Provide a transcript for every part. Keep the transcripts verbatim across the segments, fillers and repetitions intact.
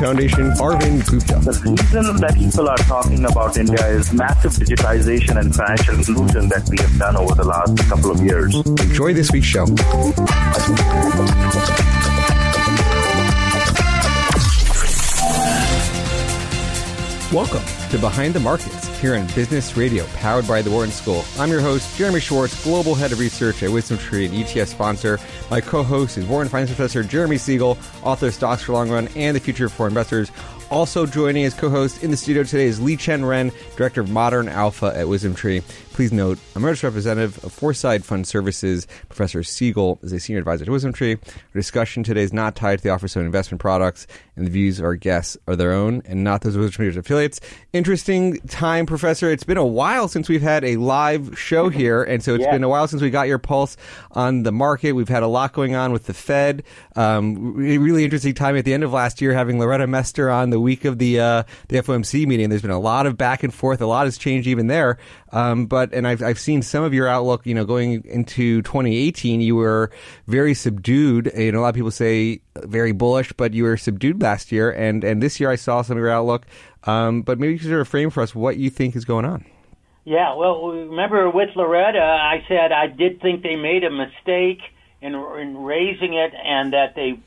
Foundation, Arvind Gupta. The reason that people are talking about India is massive digitization and financial inclusion that we have done over the last couple of years. Enjoy this week's show. Welcome to Behind the Markets here on Business Radio, powered by the Wharton School. I'm your host, Jeremy Schwartz, Global Head of Research at WisdomTree and E T F sponsor. My co-host is Wharton Finance Professor Jeremy Siegel, author of Stocks for Long Run and the Future for Investors. Also joining as co-host in the studio today is Liqian Ren, Director of Modern Alpha at WisdomTree. Please note, Emeritus Representative of Foreside Fund Services, Professor Siegel is a Senior Advisor to WisdomTree. Our discussion today is not tied to the offer's own investment products, and the views of our guests are their own and not those of WisdomTree's affiliates. Interesting time, Professor. It's been a while since we've had a live show here, and so it's yeah. been a while since we got your pulse on the market. We've had a lot going on with the Fed. Um, really interesting time at the end of last year, having Loretta Mester on the week of the uh, the F O M C meeting. There's been a lot of back and forth. A lot has changed even there. Um, but and I've I've seen some of your outlook. You know, going into twenty eighteen, you were very subdued. And a lot of people say very bullish, but you were subdued last year. And and this year, I saw some of your outlook. Um, but maybe you could sort of frame for us what you think is going on. Yeah. Well, remember with Loretta, I said I did think they made a mistake in in raising it, and that they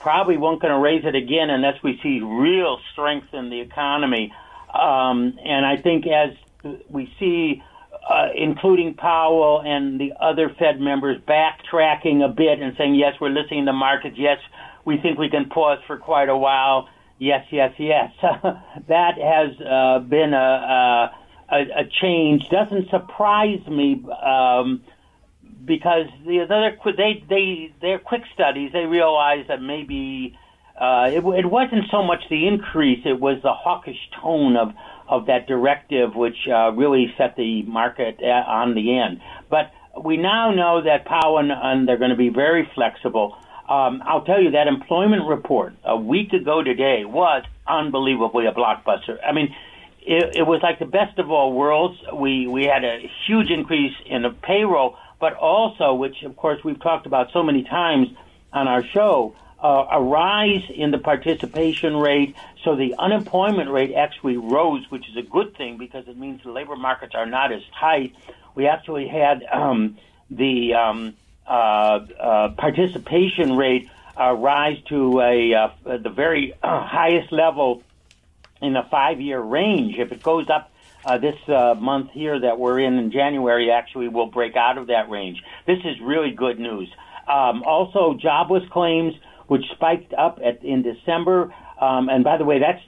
probably won't going to raise it again unless we see real strength in the economy. Um, and I think as we see, uh, including Powell and the other Fed members backtracking a bit and saying, yes, we're listening to markets. Yes, we think we can pause for quite a while. Yes, yes, yes. That has uh, been a, a, a change. Doesn't surprise me. Um, Because the other they they their quick studies, they realized that maybe uh, it, it wasn't so much the increase, it was the hawkish tone of of that directive, which uh, really set the market on the end. But we now know that Powell and, and they're going to be very flexible. Um, I'll tell you that employment report a week ago today was unbelievably a blockbuster. I mean, it, it was like the best of all worlds. We we had a huge increase in the payroll. But also, which, of course, we've talked about so many times on our show, uh, a rise in the participation rate. So the unemployment rate actually rose, which is a good thing because it means the labor markets are not as tight. We actually had um, the um, uh, uh, participation rate uh, rise to a uh, the very uh, highest level in a five-year range. If it goes up, Uh, this uh, month here that we're in, in January, actually will break out of that range. This is really good news. Um, also, jobless claims, which spiked up at, in December. Um, and by the way, that's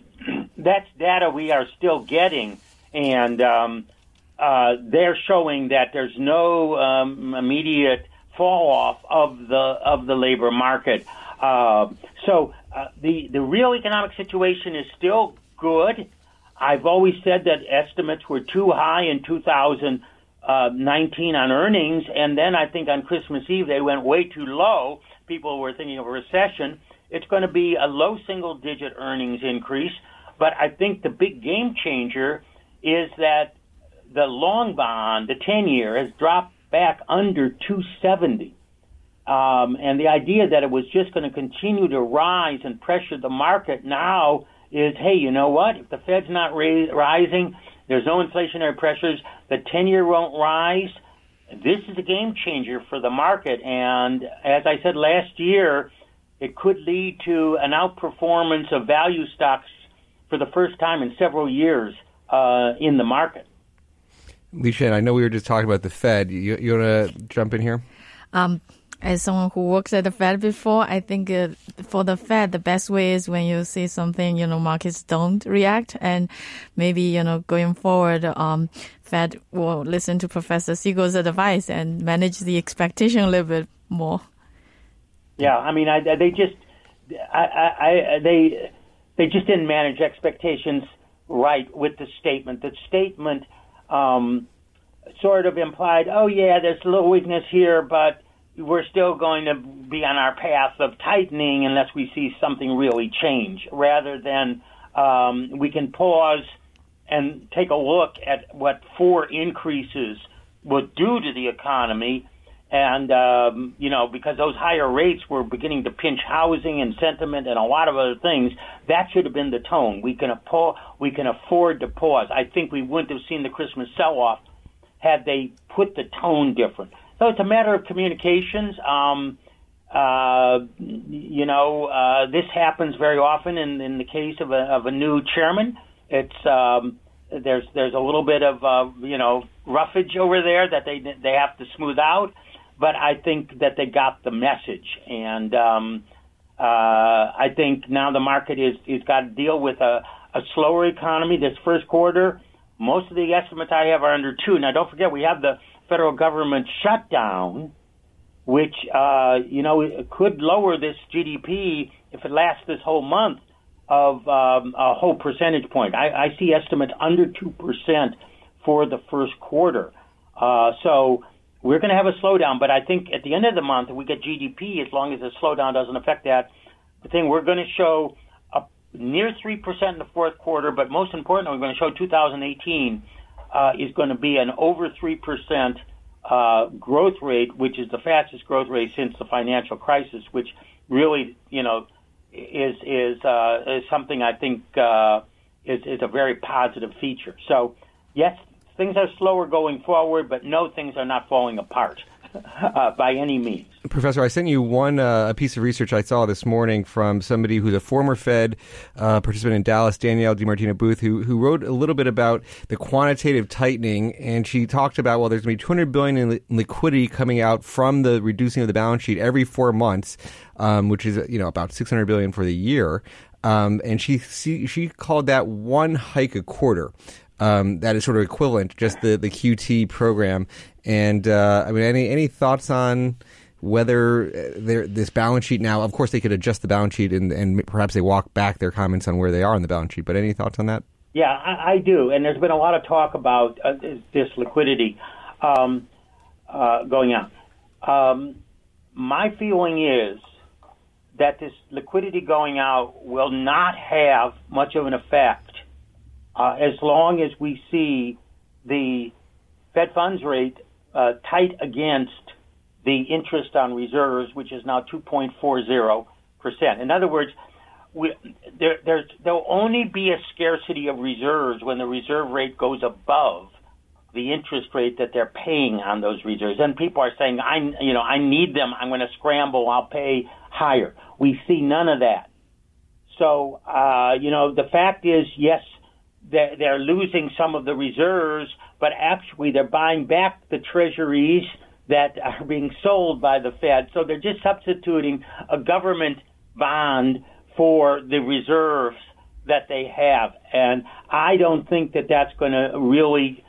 that's data we are still getting. And um, uh, they're showing that there's no um, immediate fall off of the of the labor market. Uh, so uh, the, the real economic situation is still good. I've always said that estimates were too high in two thousand nineteen on earnings, and then I think on Christmas Eve they went way too low. People were thinking of a recession. It's going to be a low single-digit earnings increase, but I think the big game changer is that the long bond, the ten-year, has dropped back under two seventy. Um, and the idea that it was just going to continue to rise and pressure the market now is, hey, you know what? If the Fed's not ra- rising, there's no inflationary pressures, the ten-year won't rise. This is a game changer for the market. And as I said last year, it could lead to an outperformance of value stocks for the first time in several years uh, in the market. Liqian, I know we were just talking about the Fed. You, you want to jump in here? Um as someone who worked at the Fed before, I think uh, for the Fed, the best way is when you see something, you know, markets don't react. And maybe, you know, going forward, um, Fed will listen to Professor Siegel's advice and manage the expectation a little bit more. Yeah, I mean, I, they just, I, I, I, they, they just didn't manage expectations right with the statement. The statement um, sort of implied, oh yeah, there's a little weakness here, but we're still going to be on our path of tightening unless we see something really change, rather than um, we can pause and take a look at what four increases would do to the economy. And, um, you know, because those higher rates were beginning to pinch housing and sentiment and a lot of other things, that should have been the tone. We can, app- we can afford to pause. I think we wouldn't have seen the Christmas sell-off had they put the tone different. So it's a matter of communications. Um, uh, you know, uh, this happens very often in, in the case of a, of a new chairman. It's um, there's there's a little bit of, uh, you know, roughage over there that they they have to smooth out. But I think that they got the message, and um, uh, I think now the market is is got to deal with a, a slower economy this first quarter. Most of the estimates I have are under two. Now, don't forget, we have the federal government shutdown, which uh, you know it could lower this G D P if it lasts this whole month of um, a whole percentage point. I, I see estimates under two percent for the first quarter, uh, so. We're going to have a slowdown, but I think at the end of the month, if we get G D P, as long as the slowdown doesn't affect that, I think we're going to show a near three percent in the fourth quarter, but most importantly, we're going to show two thousand eighteen uh, is going to be an over three percent uh, growth rate, which is the fastest growth rate since the financial crisis, which really, you know, is is, uh, is something I think uh, is, is a very positive feature. So, yes, things are slower going forward, but no, things are not falling apart uh, by any means. Professor, I sent you one uh, piece of research I saw this morning from somebody who's a former Fed uh, participant in Dallas, Danielle DiMartino Booth, who who wrote a little bit about the quantitative tightening, and she talked about, well, there's going to be two hundred billion dollars in li- liquidity coming out from the reducing of the balance sheet every four months, um, which is you know about six hundred billion dollars for the year, um, and she she called that one hike a quarter. Um, that is sort of equivalent, just the, the Q T program. And uh, I mean, any any thoughts on whether this balance sheet now? Of course, they could adjust the balance sheet, and, and perhaps they walk back their comments on where they are on the balance sheet. But any thoughts on that? Yeah, I, I do. And there's been a lot of talk about uh, this liquidity um, uh, going on. Um, my feeling is that this liquidity going out will not have much of an effect Uh, as long as we see the Fed funds rate uh, tight against the interest on reserves, which is now two point four zero percent. In other words, we, there, there's, there'll only be a scarcity of reserves when the reserve rate goes above the interest rate that they're paying on those reserves. And people are saying, I, you know, I need them. I'm going to scramble. I'll pay higher. We see none of that. So, uh, you know, the fact is, yes, they're losing some of the reserves, but actually they're buying back the treasuries that are being sold by the Fed. So they're just substituting a government bond for the reserves that they have. And I don't think that that's going to really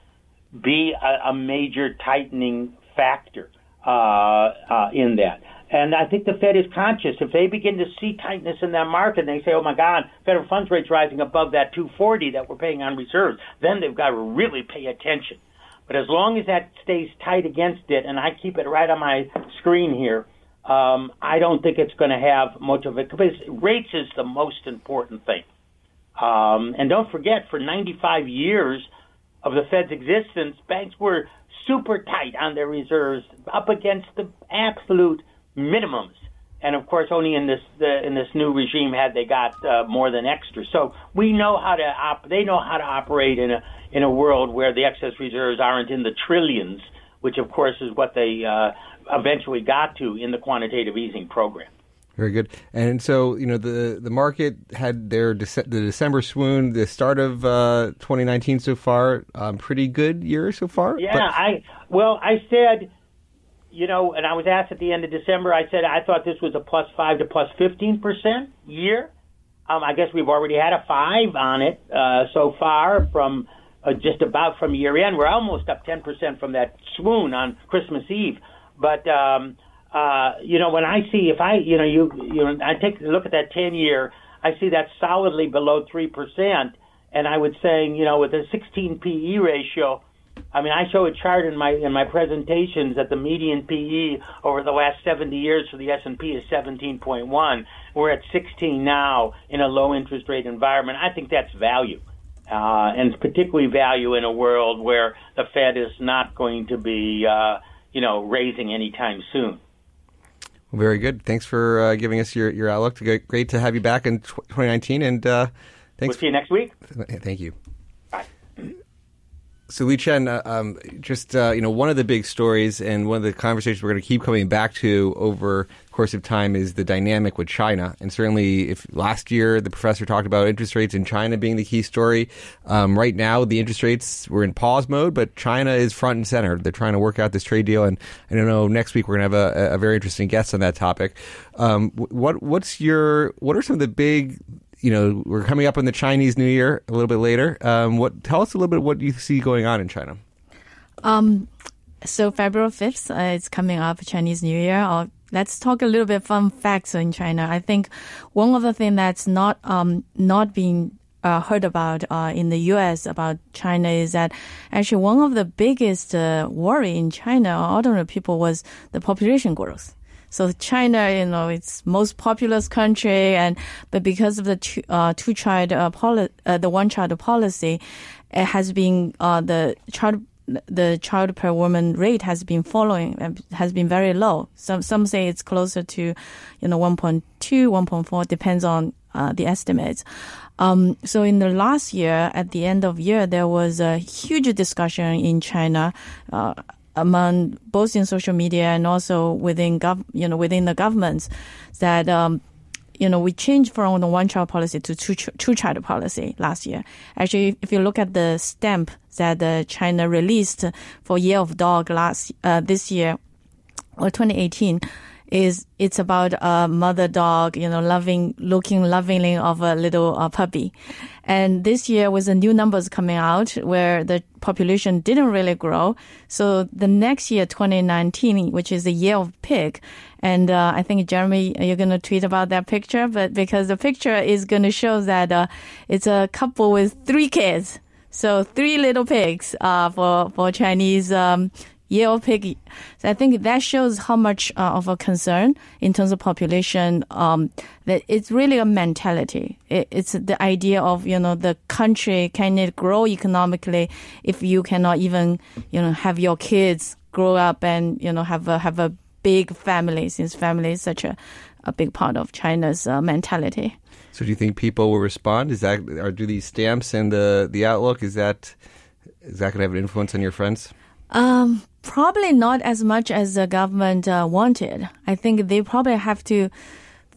be a, a major tightening factor uh, uh, in that. And I think the Fed is conscious. If they begin to see tightness in that market, and they say, oh, my God, federal funds rate's rising above that two forty that we're paying on reserves, then they've got to really pay attention. But as long as that stays tight against it, and I keep it right on my screen here, um, I don't think it's going to have much of it, because rates is the most important thing. Um, and don't forget, for ninety-five years of the Fed's existence, banks were super tight on their reserves, up against the absolute minimums, and of course, only in this uh, in this new regime had they got uh, more than extra. So we know how to op- they know how to operate in a in a world where the excess reserves aren't in the trillions, which of course is what they uh, eventually got to in the quantitative easing program. Very good. And so, you know, the, the market had their Dece- the December swoon, the start of uh, twenty nineteen so far, um, pretty good year so far. Yeah, but- I well, I said. you know, and I was asked at the end of December, I said I thought this was a plus five to plus fifteen percent year. Um, I guess we've already had a five on it uh, so far from uh, just about from year end. We're almost up ten percent from that swoon on Christmas Eve. But, um, uh, you know, when I see if I, you know, you, you know, I take a look at that ten year, I see that solidly below three percent. And I would say, you know, with a sixteen P E ratio, I mean, I show a chart in my in my presentations that the median P E over the last seventy years for the S and P is seventeen point one. We're at sixteen now in a low interest rate environment. I think that's value, uh, and particularly value in a world where the Fed is not going to be, uh, you know, raising anytime soon. Very good. Thanks for uh, giving us your, your outlook. Great to have you back in twenty nineteen, and uh, thanks. We'll see you next week. Thank you. Bye. So, Liqian, uh, um, just uh, you know, one of the big stories and one of the conversations we're going to keep coming back to over the course of time is the dynamic with China. And certainly, if last year the professor talked about interest rates in China being the key story, um, right now the interest rates were in pause mode, but China is front and center. They're trying to work out this trade deal, and I don't know. Next week we're going to have a, a very interesting guest on that topic. Um, what what's your what are some of the big You know, we're coming up on the Chinese New Year a little bit later. Um, what tell us a little bit what you see going on in China? Um, so February fifth, uh, it's coming up, Chinese New Year. Uh, let's talk a little bit fun facts in China. I think one of the things that's not um, not being uh, heard about uh, in the U S about China is that actually one of the biggest uh, worry in China, ordinary people, was the population growth. So China, you know, it's most populous country, and but because of the two, uh, two child uh, poli- uh, the one child policy, it has been uh, the child the child per woman rate has been following and has been very low. Some some say it's closer to, you know, one point two, one point four, depends on uh, the estimates. Um, so in the last year, at the end of year, there was a huge discussion in China. Uh, among both in social media and also within gov- you know within the governments that um you know we changed from the one child policy to two ch- two child policy last year. Actually, if you look at the stamp that uh, China released for Year of Dog last uh, this year or twenty eighteen, is it's about a mother dog, you know, loving, looking lovingly of a little uh, puppy. And this year with the new numbers coming out where the population didn't really grow. So the next year, twenty nineteen, which is the year of pig. And uh, I think, Jeremy, you're going to tweet about that picture, but because the picture is going to show that uh, it's a couple with three kids. So three little pigs uh, for, for Chinese um Yale piggy. So I think that shows how much uh, of a concern in terms of population. Um, that it's really a mentality. It, it's the idea of, you know, the country, can it grow economically if you cannot even, you know, have your kids grow up and, you know, have a, have a big family, since family is such a, a big part of China's uh, mentality. So do you think people will respond? Is that, or do these stamps and the, the outlook, is that, is that going to have an influence on your friends? Um, Probably not as much as the government uh, wanted. I think they probably have to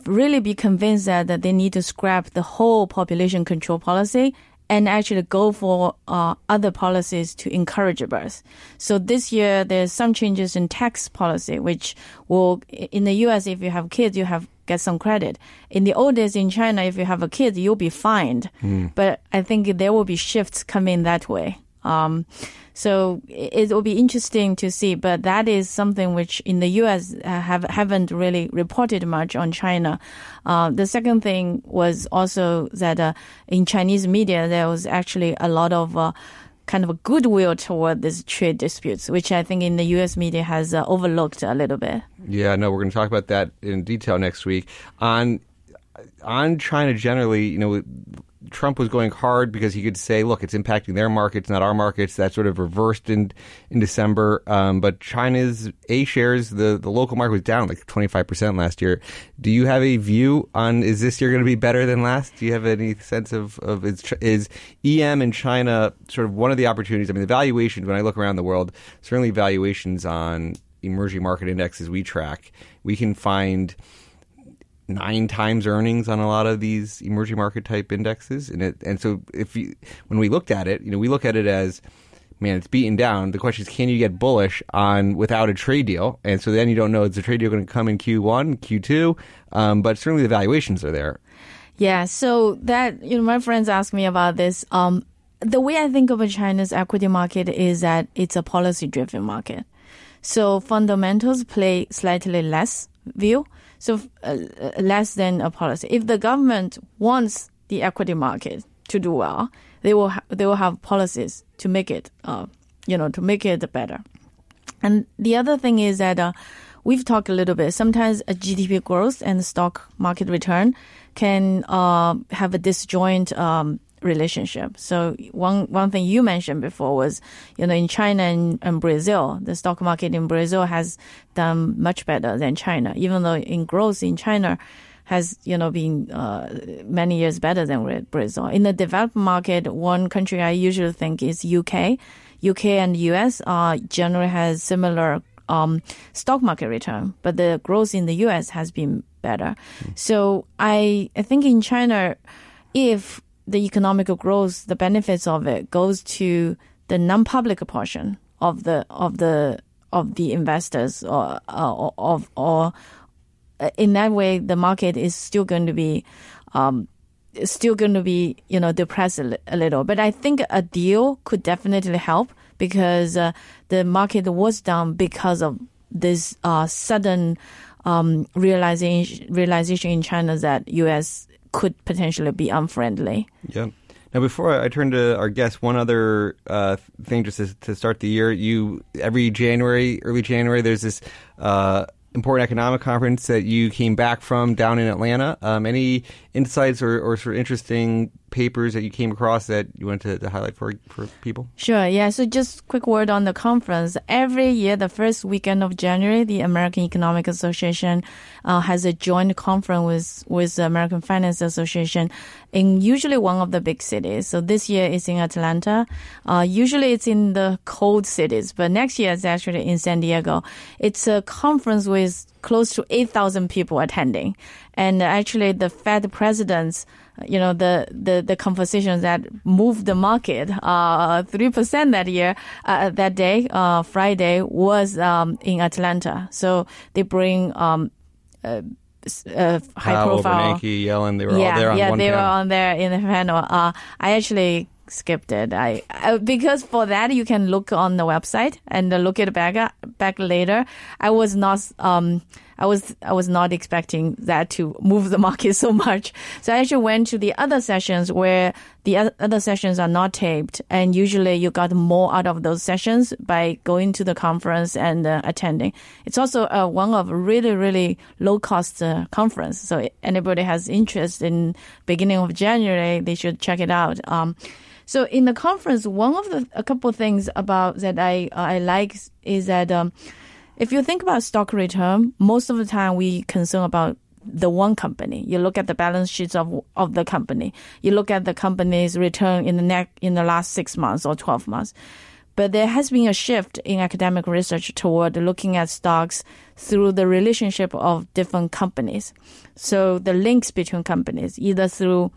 really be convinced that, that they need to scrap the whole population control policy and actually go for uh, other policies to encourage birth. So this year, there's some changes in tax policy, which will, in the U S, if you have kids, you have get some credit. In the old days in China, if you have a kid, you'll be fined. Mm. But I think there will be shifts coming that way. Um, so it, it will be interesting to see, but that is something which in the U S have, haven't really reported much on China. Uh, the second thing was also that, uh, in Chinese media, there was actually a lot of, uh, kind of a goodwill toward these trade disputes, which I think in the U S media has uh, overlooked a little bit. Yeah, no, we're going to talk about that in detail next week. On, on China generally, you know, Trump was going hard because he could say, look, it's impacting their markets, not our markets. That sort of reversed in in December. Um, but China's A shares, the, the local market was down like twenty-five percent last year. Do you have a view on, is this year going to be better than last? Do you have any sense of, of is, is E M in China sort of one of the opportunities? I mean, the valuations, when I look around the world, certainly valuations on emerging market indexes we track, we can find nine times earnings on a lot of these emerging market type indexes. And it, and so if you, when we looked at it, you know, we look at it as man, it's beaten down. The question is, can you get bullish on without a trade deal? And so then you don't know, is the trade deal going to come in Q one, Q two? Um, but certainly the valuations are there. Yeah, so that, you know, my friends ask me about this. Um, the way I think of China's equity market is that it's a policy-driven market. So fundamentals play slightly less view, so uh, less than a policy. If the government wants the equity market to do well, they will ha- they will have policies to make it, uh, you know, to make it better. And the other thing is that uh, we've talked a little bit. Sometimes a G D P growth and stock market return can uh, have a disjoint um, relationship. So one one thing you mentioned before was, you know, in China and, and Brazil, the stock market in Brazil has done much better than China, even though in growth in China has, you know, been uh, many years better than Brazil. In the developed market, one country I usually think is U K. U K and U S uh, generally has similar um, stock market return, but the growth in the U S has been better. So I, I think in China, if the economic growth, the benefits of it goes to the non-public portion of the of the of the investors, or or of or in that way, the market is still going to be, um, still going to be, you know, depressed a, a little. But I think a deal could definitely help, because uh, the market was down because of this uh, sudden um, realization realization in China that U S could potentially be unfriendly. Yeah. Now, before I turn to our guest, one other uh, thing just to, to start the year. You every January, early January, there's this Uh, important economic conference that you came back from down in Atlanta. Um, any insights or, or sort of interesting papers that you came across that you wanted to, to highlight for for people? Sure, yeah. So just quick word on the conference. Every year, the first weekend of January, the American Economic Association uh, has a joint conference with, with the American Finance Association in usually one of the big cities. So this year it's in Atlanta. Uh, usually it's in the cold cities, but next year it's actually in San Diego. It's a conference with is close to eight thousand people attending. And actually the Fed presidents, you know, the, the, the conversations that moved the market, uh, three percent that year, uh, that day, uh, Friday was, um, in Atlanta. So they bring, um, uh, Uh, high Powell, profile. Bernanke, Yellen, they were yeah, all there on yeah, one Yeah, they panel. were on there in the panel. Uh, I actually skipped it. I, I because for that, you can look on the website and look it back back later. I was not... Um, I was I was not expecting that to move the market so much. So I actually went to the other sessions where the other sessions are not taped, and usually you got more out of those sessions by going to the conference and uh, attending. It's also uh, one of really really low cost uh, conference. So anybody has interest in beginning of January, they should check it out. Um, so in the conference, one of the a couple of things about that I uh, I like is that. Um, If you think about stock return, most of the time we concern about the one company. You look at the balance sheets of of the company. You look at the company's return in the neck in the last six months or twelve months. But there has been a shift in academic research toward looking at stocks through the relationship of different companies. So the links between companies, either through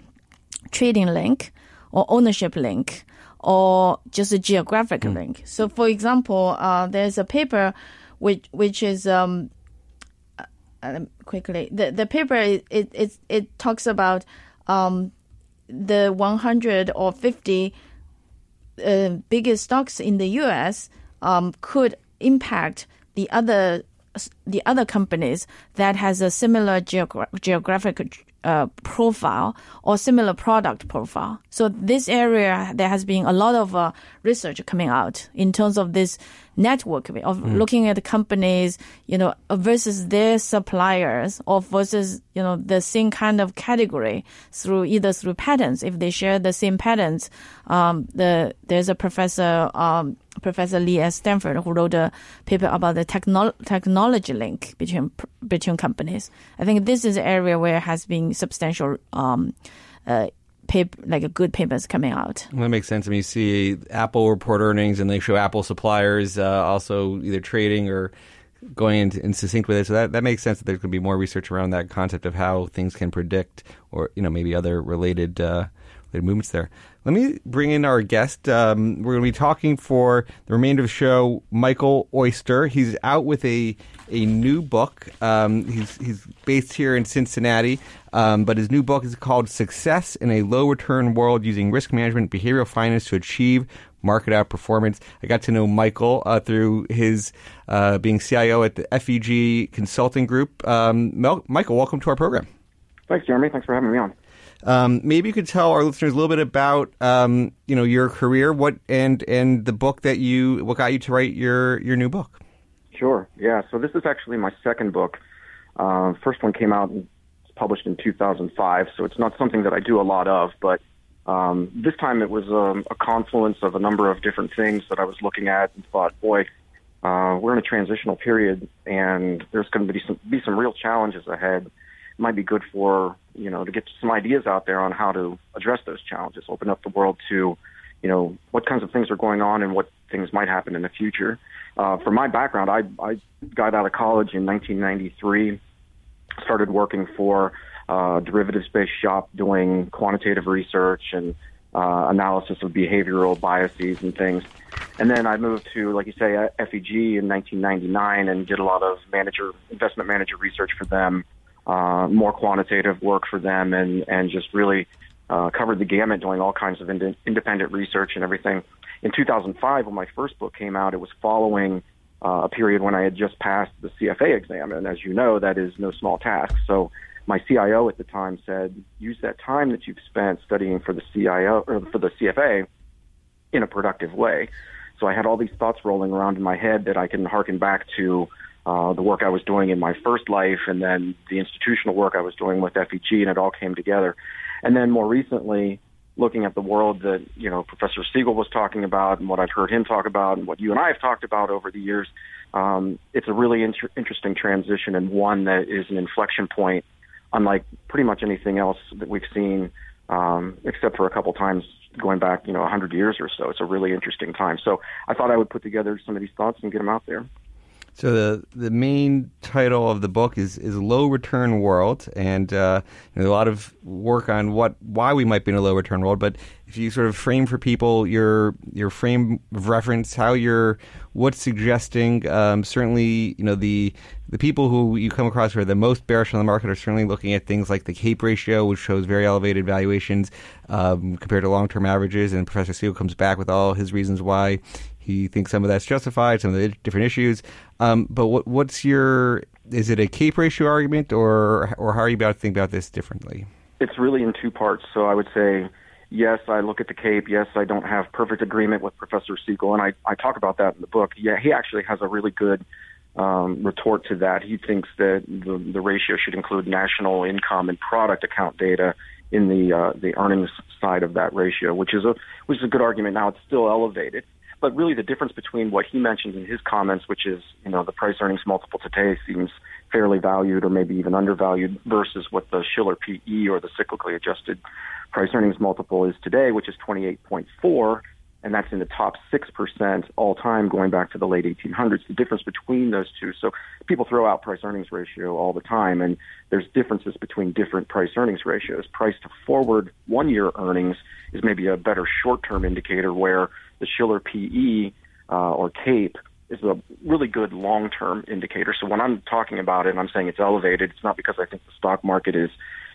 trading link or ownership link or just a geographic mm. link. So, for example, uh, there's a paper. Which which is um uh, quickly the the paper it it it talks about um the one hundred or fifty uh, biggest stocks in the U S um could impact the other the other companies that has a similar geogra- geographic uh, profile or similar product profile. So this area there has been a lot of uh, research coming out in terms of this. Network of mm. looking at companies, you know, versus their suppliers or versus, you know, the same kind of category through either through patents. If they share the same patents, um, the there's a professor, um, Professor Lee at Stanford, who wrote a paper about the technolo- technology link between between companies. I think this is an area where has been substantial. Um, uh, Paper, like a good papers coming out. Well, that makes sense. I mean, you see Apple report earnings and they show Apple suppliers uh, also either trading or going in, in sync with it. So that, that makes sense that there's going to be more research around that concept of how things can predict or, you know, maybe other related, uh, related movements there. Let me bring in our guest. Um, we're going to be talking for the remainder of the show, Michael Oyster. He's out with a a new book. Um, he's he's based here in Cincinnati, um, but his new book is called Success in a Low Return World: Using Risk Management, Behavioral Finance to Achieve Market Outperformance. I got to know Michael uh, through his uh, being C I O at the F E G Consulting Group. Um, Mel- Michael, welcome to our program. Thanks, Jeremy. Thanks for having me on. Um, maybe you could tell our listeners a little bit about um, you know your career, what and and the book that you what got you to write your your new book. Sure. Yeah. So this is actually my second book. Uh, first one came out and published in two thousand five. So it's not something that I do a lot of, but um, this time it was um, a confluence of a number of different things that I was looking at and thought, boy, uh, we're in a transitional period, and there's going to be some be some real challenges ahead. Might be good for, you know, to get some ideas out there on how to address those challenges, open up the world to, you know, what kinds of things are going on and what things might happen in the future. Uh, from my background, I, I got out of college in nineteen ninety-three, started working for a derivatives-based shop doing quantitative research and uh, analysis of behavioral biases and things. And then I moved to, like you say, F E G in nineteen ninety-nine and did a lot of manager investment manager research for them. Uh, more quantitative work for them, and, and just really uh, covered the gamut doing all kinds of ind- independent research and everything. In two thousand five, when my first book came out, it was following uh, a period when I had just passed the C F A exam. And as you know, that is no small task. So my C I O at the time said, use that time that you've spent studying for the C I O or for the C F A in a productive way. So I had all these thoughts rolling around in my head that I can harken back to Uh, the work I was doing in my first life, and then the institutional work I was doing with F E G, and it all came together. And then more recently, looking at the world that, you know, Professor Siegel was talking about and what I've heard him talk about and what you and I have talked about over the years, um, it's a really inter- interesting transition, and one that is an inflection point, unlike pretty much anything else that we've seen, um, except for a couple times going back, you know, one hundred years or so. It's a really interesting time. So I thought I would put together some of these thoughts and get them out there. So the the main title of the book is, is Low Return World, and uh, you know, a lot of work on what why we might be in a low return world. But if you sort of frame for people your your frame of reference, how you're what's suggesting, um, certainly you know the the people who you come across who are the most bearish on the market are certainly looking at things like the CAPE ratio, which shows very elevated valuations um, compared to long term averages. And Professor Siegel comes back with all his reasons why he thinks some of that's justified, some of the different issues. Um, but what, what's your, is it a CAPE ratio argument, or or how are you about to think about this differently? It's really in two parts. So I would say, yes, I look at the CAPE. Yes, I don't have perfect agreement with Professor Siegel, and I, I talk about that in the book. Yeah, he actually has a really good um, retort to that. He thinks that the, the ratio should include national income and product account data in the uh, the earnings side of that ratio, which is a which is a good argument. Now, it's still elevated. But really the difference between what he mentioned in his comments, which is, you know, the price earnings multiple today seems fairly valued or maybe even undervalued, versus what the Shiller P E or the cyclically adjusted price earnings multiple is today, which is twenty-eight point four, and that's in the top six percent all time going back to the late eighteen hundreds, the difference between those two. So people throw out price earnings ratio all the time, and there's differences between different price earnings ratios. Price to forward one-year earnings is maybe a better short-term indicator, where the Shiller P E uh, or CAPE is a really good long-term indicator. So when I'm talking about it and I'm saying it's elevated, it's not because I think the stock market is,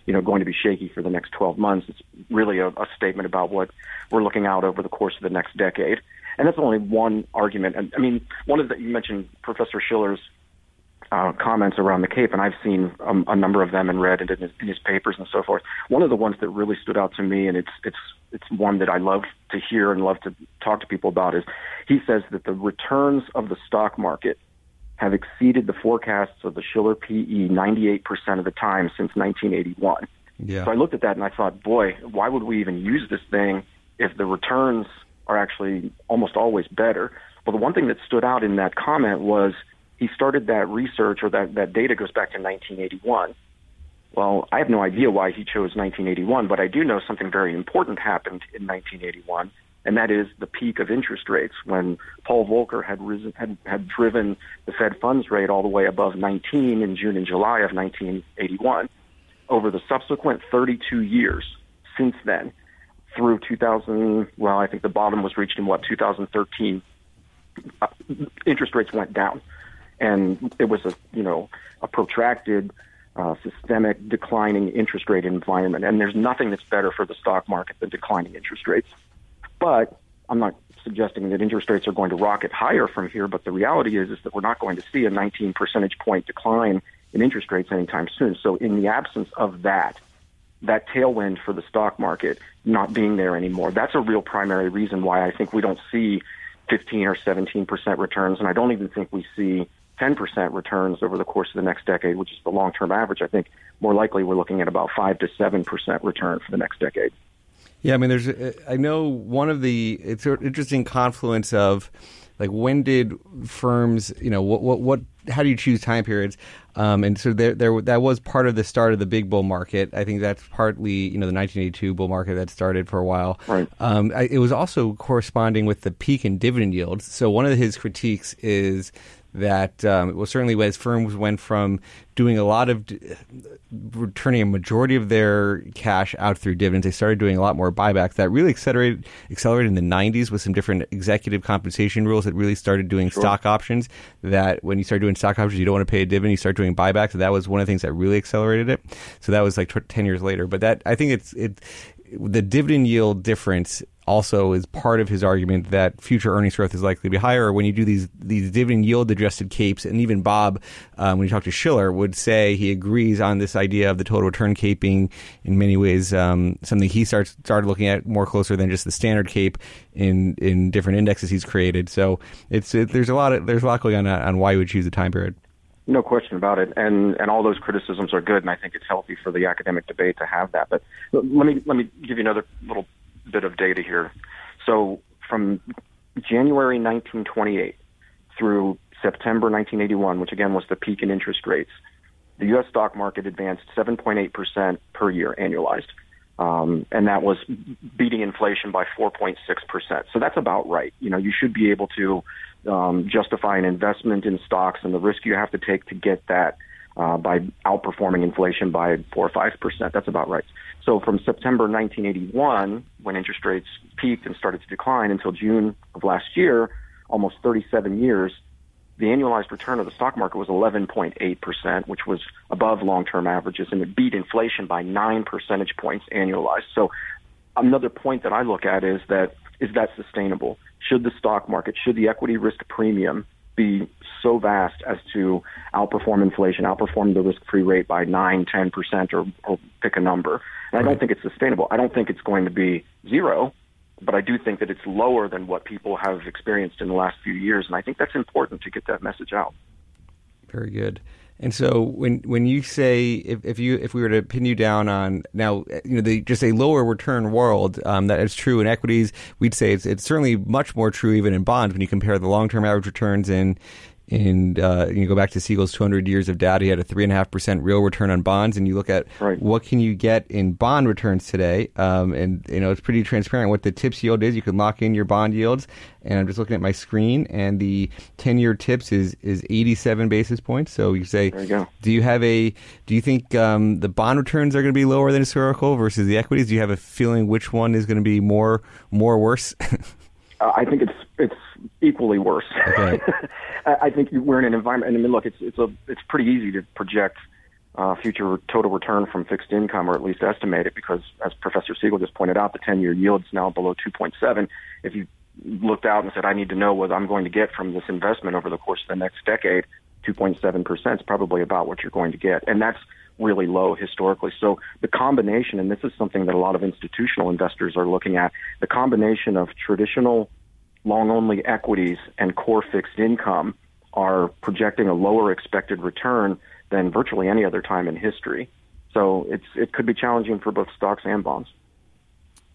you know, going to be shaky for the next twelve months. It's really a, a statement about what we're looking out over the course of the next decade. And that's only one argument. And I mean, one of the, you mentioned Professor Schiller's uh, comments around the CAPE, and I've seen um, a number of them and read in his, in his papers and so forth. One of the ones that really stood out to me, and it's it's it's one that I love to hear and love to talk to people about, is he says that the returns of the stock market have exceeded the forecasts of the Shiller P E ninety-eight percent of the time since nineteen eighty-one. Yeah. So I looked at that and I thought, boy, why would we even use this thing if the returns are actually almost always better? Well, the one thing that stood out in that comment was he started that research, or that, that data goes back to nineteen eighty-one. Well, I have no idea why he chose nineteen eighty-one, but I do know something very important happened in nineteen eighty-one. And that is the peak of interest rates, when Paul Volcker had risen, had, had driven the Fed funds rate all the way above nineteen in June and July of nineteen eighty-one. Over the subsequent thirty-two years since then, through two thousand, well, I think the bottom was reached in, what, two thousand thirteen, uh, interest rates went down. And it was a, you know, a protracted, uh, systemic declining interest rate environment. And there's nothing that's better for the stock market than declining interest rates. But I'm not suggesting that interest rates are going to rocket higher from here. But the reality is, is that we're not going to see a nineteen percentage point decline in interest rates anytime soon. So in the absence of that, that tailwind for the stock market not being there anymore, that's a real primary reason why I think we don't see fifteen or seventeen percent returns. And I don't even think we see ten percent returns over the course of the next decade, which is the long-term average. I think more likely we're looking at about five to seven percent return for the next decade. Yeah, I mean, there's, I know one of the, it's an interesting confluence of, like, when did firms, you know, what, what, what how do you choose time periods? Um, and so there, there, that was part of the start of the big bull market. I think that's partly, you know, the nineteen eighty-two bull market that started for a while. Right. Um, I, it was also corresponding with the peak in dividend yields. So one of his critiques is that, um, well, certainly as firms went from doing a lot of, d- returning a majority of their cash out through dividends, they started doing a lot more buybacks. That really accelerated, accelerated in the nineties with some different executive compensation rules that really started doing sure. stock options, that when you start doing stock options, you don't want to pay a dividend, you start doing buybacks. So that was one of the things that really accelerated it. So that was like t- ten years later. But that, I think it's, it, the dividend yield difference also is part of his argument that future earnings growth is likely to be higher when you do these these dividend yield adjusted capes. And even Bob, um, when you talk to Shiller, would say he agrees on this idea of the total return cape being in many ways um, something he starts started looking at more closer than just the standard cape in in different indexes he's created. So it's it, there's a lot of, there's a lot going on on why you would choose the time period. No question about it, and and all those criticisms are good, and I think it's healthy for the academic debate to have that. But let me let me give you another little bit of data here. So from January nineteen twenty-eight through September nineteen eighty-one, which again was the peak in interest rates, the U S stock market advanced seven point eight percent per year annualized. Um, and that was beating inflation by four point six percent. So that's about right. You know, you should be able to um, justify an investment in stocks and the risk you have to take to get that uh, by outperforming inflation by four or five percent. That's about right. So from September nineteen eighty-one, when interest rates peaked and started to decline, until June of last year, almost thirty-seven years, the annualized return of the stock market was eleven point eight percent, which was above long-term averages, and it beat inflation by nine percentage points annualized. So another point that I look at is that, is that sustainable? Should the stock market, should the equity risk premium be so vast as to outperform inflation, outperform the risk-free rate by nine, ten percent, or, or pick a number? And I don't think it's sustainable. I don't think it's going to be zero, but I do think that it's lower than what people have experienced in the last few years. And I think that's important to get that message out. Very good. And so when when you say, if, if you if we were to pin you down on now, you know, the, just a lower return world, um, that is true in equities, we'd say it's it's certainly much more true even in bonds when you compare the long-term average returns in, and uh, you go back to Siegel's two hundred years of data, he had a three point five percent real return on bonds, and you look at right. what can you get in bond returns today, um, and you know it's pretty transparent what the TIPS yield is. You can lock in your bond yields, and I'm just looking at my screen, and the ten-year TIPS is is eighty-seven basis points. So you say, you do you have a, do you think um, the bond returns are going to be lower than historical versus the equities? Do you have a feeling which one is going to be more, more worse? uh, I think it's it's equally worse. Okay. I think we're in an environment, and I mean, look, it's it's a it's pretty easy to project uh, future total return from fixed income, or at least estimate it, because as Professor Siegel just pointed out, the ten-year yield's now below two point seven. If you looked out and said, I need to know what I'm going to get from this investment over the course of the next decade, two point seven percent is probably about what you're going to get, and that's really low historically. So the combination, and this is something that a lot of institutional investors are looking at, the combination of traditional long-only equities and core fixed income are projecting a lower expected return than virtually any other time in history. So it's it could be challenging for both stocks and bonds.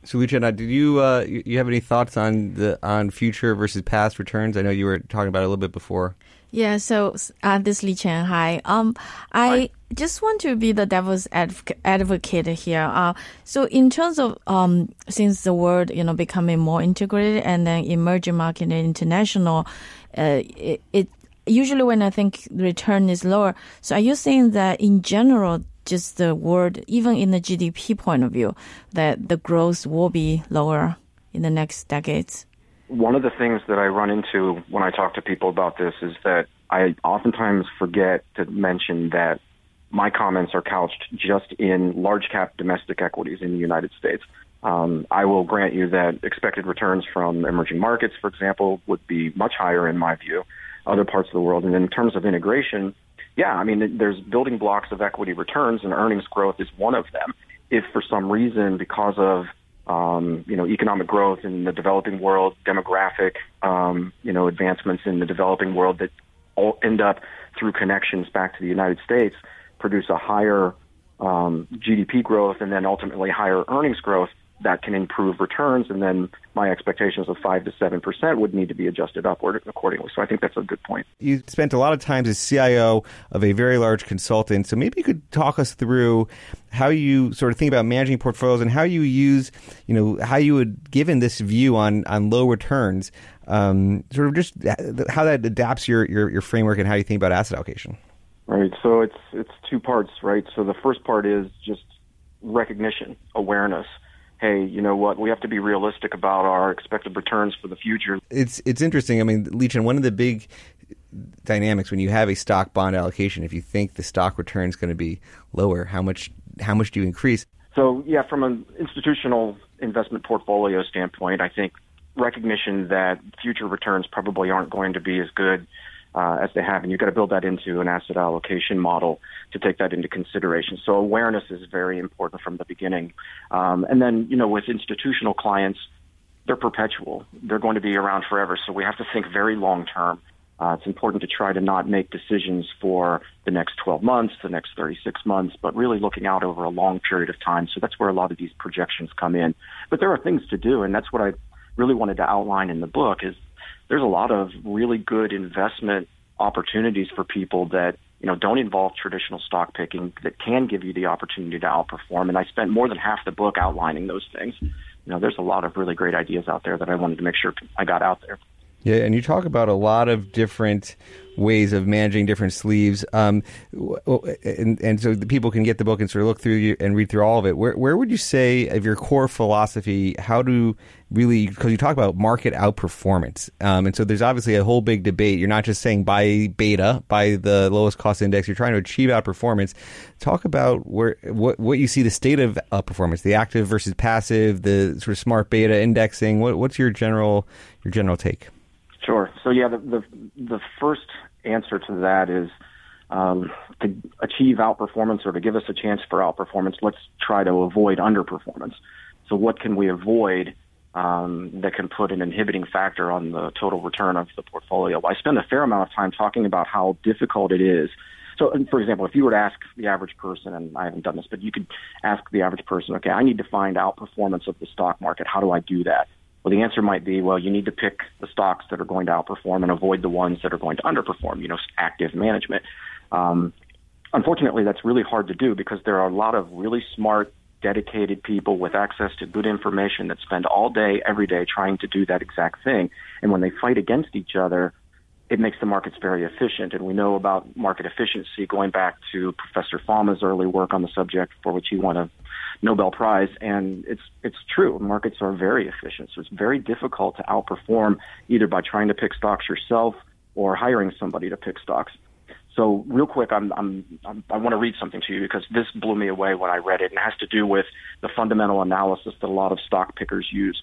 So, Liqian, did you uh, you have any thoughts on the on future versus past returns? I know you were talking about it a little bit before. Yeah, so uh, this is Liqian. Hi. Um, I Hi. just want to be the devil's adv- advocate here. Uh, so in terms of um, since the world, you know, becoming more integrated, and then emerging market and international, uh, it, it usually when I think return is lower. So are you saying that in general, just the word, even in the G D P point of view, that the growth will be lower in the next decades? One of the things that I run into when I talk to people about this is that I oftentimes forget to mention that my comments are couched just in large cap domestic equities in the United States. Um, I will grant you that expected returns from emerging markets, for example, would be much higher in my view, other parts of the world. And in terms of integration, yeah, I mean, there's building blocks of equity returns, and earnings growth is one of them. If for some reason, because of um, you know, economic growth in the developing world, demographic, um, you know, advancements in the developing world that all end up through connections back to the United States, produce a higher um, G D P growth and then ultimately higher earnings growth, that can improve returns, and then my expectations of five to seven percent would need to be adjusted upward accordingly. So I think that's a good point. You spent a lot of time as C I O of a very large consultant, so maybe you could talk us through how you sort of think about managing portfolios and how you use, you know, how you would, given this view on on low returns, um, sort of just how that adapts your, your, your framework and how you think about asset allocation. Right. So it's it's two parts, right? So the first part is just recognition, awareness. Hey, you know what? We have to be realistic about our expected returns for the future. It's it's interesting. I mean, Liqian, one of the big dynamics when you have a stock bond allocation, if you think the stock return is going to be lower, how much how much do you increase? So yeah, from an institutional investment portfolio standpoint, I think recognition that future returns probably aren't going to be as good uh, as they have, and you've got to build that into an asset allocation model to take that into consideration. So awareness is very important from the beginning. Um, and then, you know, with institutional clients, they're perpetual. They're going to be around forever. So we have to think very long term. Uh, it's important to try to not make decisions for the next twelve months, the next thirty-six months, but really looking out over a long period of time. So that's where a lot of these projections come in. But there are things to do, and that's what I really wanted to outline in the book is there's a lot of really good investment opportunities for people that, you know, don't involve traditional stock picking that can give you the opportunity to outperform. And I spent more than half the book outlining those things. You know, there's a lot of really great ideas out there that I wanted to make sure I got out there. Yeah, and you talk about a lot of different ways of managing different sleeves. Um, and, and so the people can get the book and sort of look through and read through all of it. Where, where would you say, of your core philosophy, how to really, because you talk about market outperformance. Um, and so there's obviously a whole big debate. You're not just saying buy beta, buy the lowest cost index. You're trying to achieve outperformance. Talk about where what, what you see the state of outperformance, the active versus passive, the sort of smart beta indexing. What, what's your general your general take? Sure. So yeah, the, the the first answer to that is um, to achieve outperformance or to give us a chance for outperformance, let's try to avoid underperformance. So what can we avoid um, that can put an inhibiting factor on the total return of the portfolio? I spend a fair amount of time talking about how difficult it is. So, for example, if you were to ask the average person, and I haven't done this, but you could ask the average person, okay, I need to find outperformance of the stock market. How do I do that? Well, the answer might be, well, you need to pick the stocks that are going to outperform and avoid the ones that are going to underperform, you know, active management. Um, unfortunately, that's really hard to do because there are a lot of really smart, dedicated people with access to good information that spend all day, every day trying to do that exact thing. And when they fight against each other, it makes the markets very efficient. And we know about market efficiency going back to Professor Fama's early work on the subject, for which he won a Nobel Prize. And it's it's true. Markets are very efficient. So it's very difficult to outperform either by trying to pick stocks yourself or hiring somebody to pick stocks. So real quick, I'm, I'm, I'm, I want to read something to you because this blew me away when I read it. And it has to do with the fundamental analysis that a lot of stock pickers use.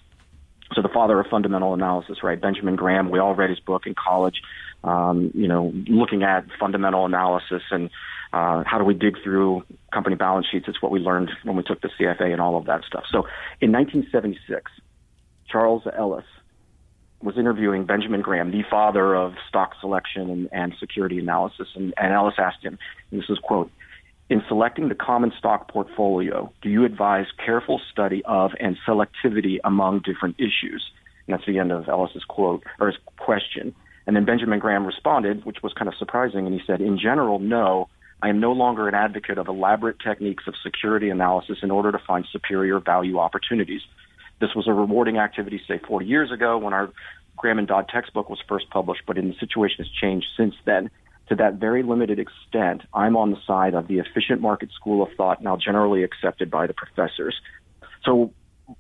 So the father of fundamental analysis, right? Benjamin Graham, we all read his book in college, um, you know, looking at fundamental analysis and uh, how do we dig through company balance sheets. It's what we learned when we took the C F A and all of that stuff. So in nineteen seventy-six, Charles Ellis was interviewing Benjamin Graham, the father of stock selection and, and security analysis. And, and Ellis asked him, and this is quote, "In selecting the common stock portfolio, do you advise careful study of and selectivity among different issues?" And that's the end of Ellis's quote or his question. And then Benjamin Graham responded, which was kind of surprising, and he said, "In general, no. I am no longer an advocate of elaborate techniques of security analysis in order to find superior value opportunities. This was a rewarding activity, say, forty years ago when our Graham and Dodd textbook was first published, but in the situation has changed since then. to that very limited extent, I'm on the side of the efficient market school of thought now generally accepted by the professors. So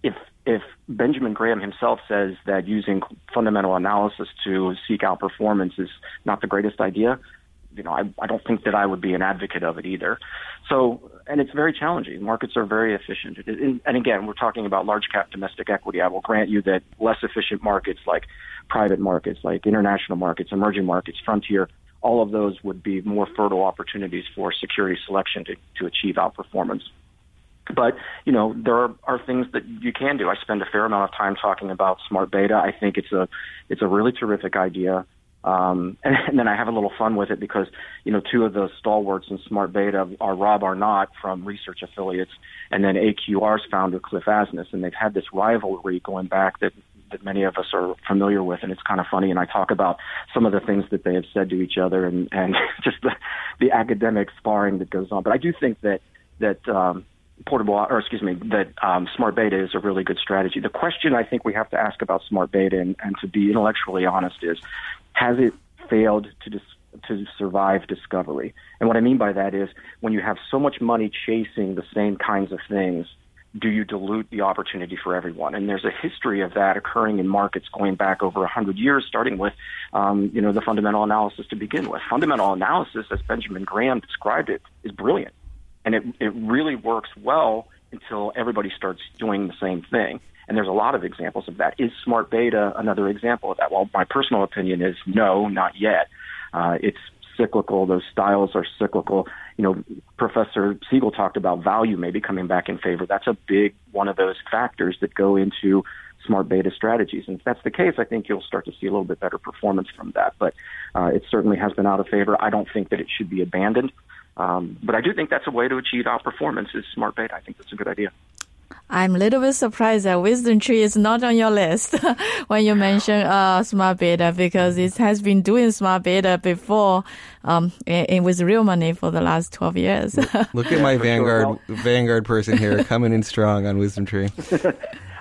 if if Benjamin Graham himself says that using fundamental analysis to seek out performance is not the greatest idea, you know, I, I don't think that I would be an advocate of it either. So, and it's very challenging. Markets are very efficient. And, and again, we're talking about large cap domestic equity. I will grant you that less efficient markets like private markets, like international markets, emerging markets, frontier, all of those would be more fertile opportunities for security selection to, to achieve outperformance. But, you know, there are, are things that you can do. I spend a fair amount of time talking about smart beta. I think it's a it's a really terrific idea. Um, and, and then I have a little fun with it because, you know, two of the stalwarts in smart beta are Rob Arnott from Research Affiliates and then A Q R's founder, Cliff Asnes. And they've had this rivalry going back that, that many of us are familiar with. And it's kind of funny. And I talk about some of the things that they have said to each other and, and just the, the academic sparring that goes on. But I do think that, that, um, Portable, or excuse me, that um, smart beta is a really good strategy. The question I think we have to ask about smart beta, and, and to be intellectually honest, is has it failed to dis- to survive discovery? And what I mean by that is when you have so much money chasing the same kinds of things, do you dilute the opportunity for everyone? And there's a history of that occurring in markets going back over one hundred years, starting with, um, you know, the fundamental analysis to begin with. Fundamental analysis, as Benjamin Graham described it, is brilliant. And it, it really works well until everybody starts doing the same thing. And there's a lot of examples of that. Is smart beta another example of that? Well, my personal opinion is no, not yet. Uh, it's cyclical. Those styles are cyclical. You know, Professor Siegel talked about value maybe coming back in favor. That's a big one of those factors that go into smart beta strategies. And if that's the case, I think you'll start to see a little bit better performance from that. But uh, it certainly has been out of favor. I don't think that it should be abandoned. Um, but I do think that's a way to achieve outperformance is smart beta. I think that's a good idea. I'm a little bit surprised that WisdomTree is not on your list when you mention uh, smart beta, because it has been doing smart beta before um, and with real money for the last twelve years. Look at my Vanguard Vanguard person here coming in strong on WisdomTree.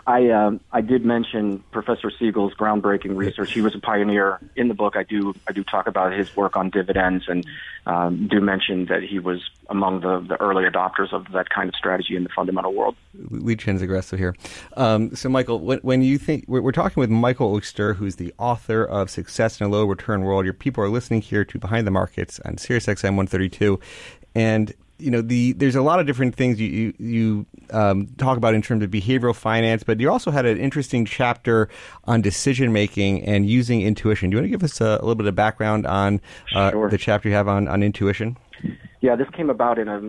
I um, I did mention Professor Siegel's groundbreaking research. He was a pioneer. In the book, I do I do talk about his work on dividends and um, do mention that he was among the, the early adopters of that kind of strategy in the fundamental world. Liqian's aggressive here. Um, so, Michael, when, when you think we're, we're talking with Michael Oyster, who's the author of Success in a Low Return World. Your people are listening here to Behind the Markets on SiriusXM one thirty-two, and. You know, the there's a lot of different things you you, you um, talk about in terms of behavioral finance, but you also had an interesting chapter on decision making and using intuition. Do you want to give us a, a little bit of background on uh, sure. the chapter you have on, on intuition? Yeah, this came about in a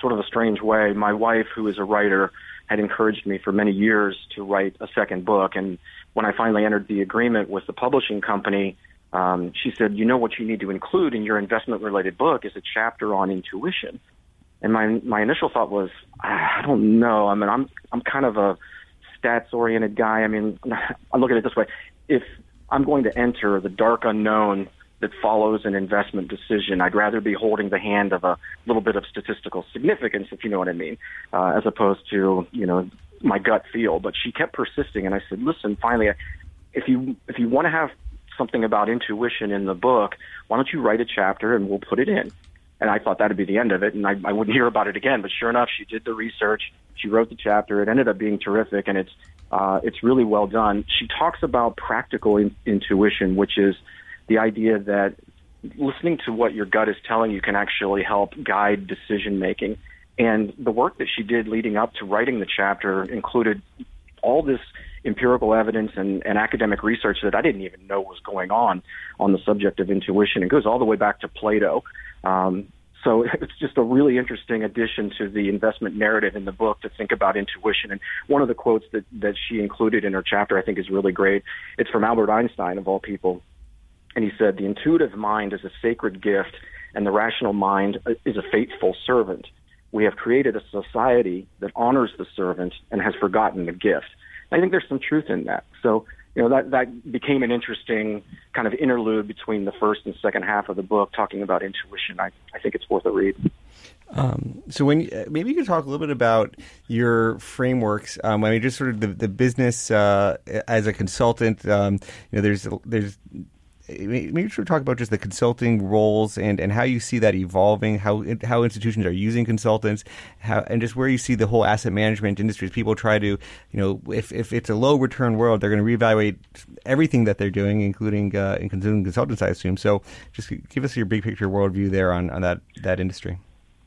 sort of a strange way. My wife, who is a writer, had encouraged me for many years to write a second book, and when I finally entered the agreement with the publishing company, um, she said, "You know what you need to include in your investment related book is a chapter on intuition." And my my initial thought was, I don't know. I mean, I'm I'm kind of a stats-oriented guy. I mean, I look at it this way. If I'm going to enter the dark unknown that follows an investment decision, I'd rather be holding the hand of a little bit of statistical significance, if you know what I mean, uh, as opposed to, you know, my gut feel. But she kept persisting, and I said, listen, finally, if you if you want to have something about intuition in the book, why don't you write a chapter and we'll put it in? And I thought that would be the end of it, and I, I wouldn't hear about it again. But sure enough, she did the research. She wrote the chapter. It ended up being terrific, and it's uh, it's really well done. She talks about practical in- intuition, which is the idea that listening to what your gut is telling you can actually help guide decision-making. And the work that she did leading up to writing the chapter included all this empirical evidence and, and academic research that I didn't even know was going on on the subject of intuition. It goes all the way back to Plato. Um, so it's just a really interesting addition to the investment narrative in the book to think about intuition. And one of the quotes that, that she included in her chapter I think is really great. It's from Albert Einstein, of all people. And he said, "The intuitive mind is a sacred gift, and the rational mind is a faithful servant. We have created a society that honors the servant and has forgotten the gift." I think there's some truth in that. So, you know, that, that became an interesting kind of interlude between the first and second half of the book, talking about intuition. I, I think it's worth a read. Um, so when maybe you could talk a little bit about your frameworks. Um, I mean, just sort of the, the business uh, as a consultant. Um, you know, there's there's. maybe should talk about just the consulting roles and, and how you see that evolving, how how institutions are using consultants, how, and just where you see the whole asset management industry. People try to, you know, if, if it's a low return world, they're going to reevaluate everything that they're doing, including uh, in consuming consultants, I assume. So just give us your big picture worldview there on, on that, that industry.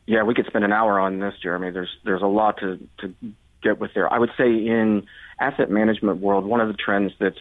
Yeah, we could spend an hour on this, Jeremy. There's there's a lot to, to get with there. I would say in asset management world, one of the trends that's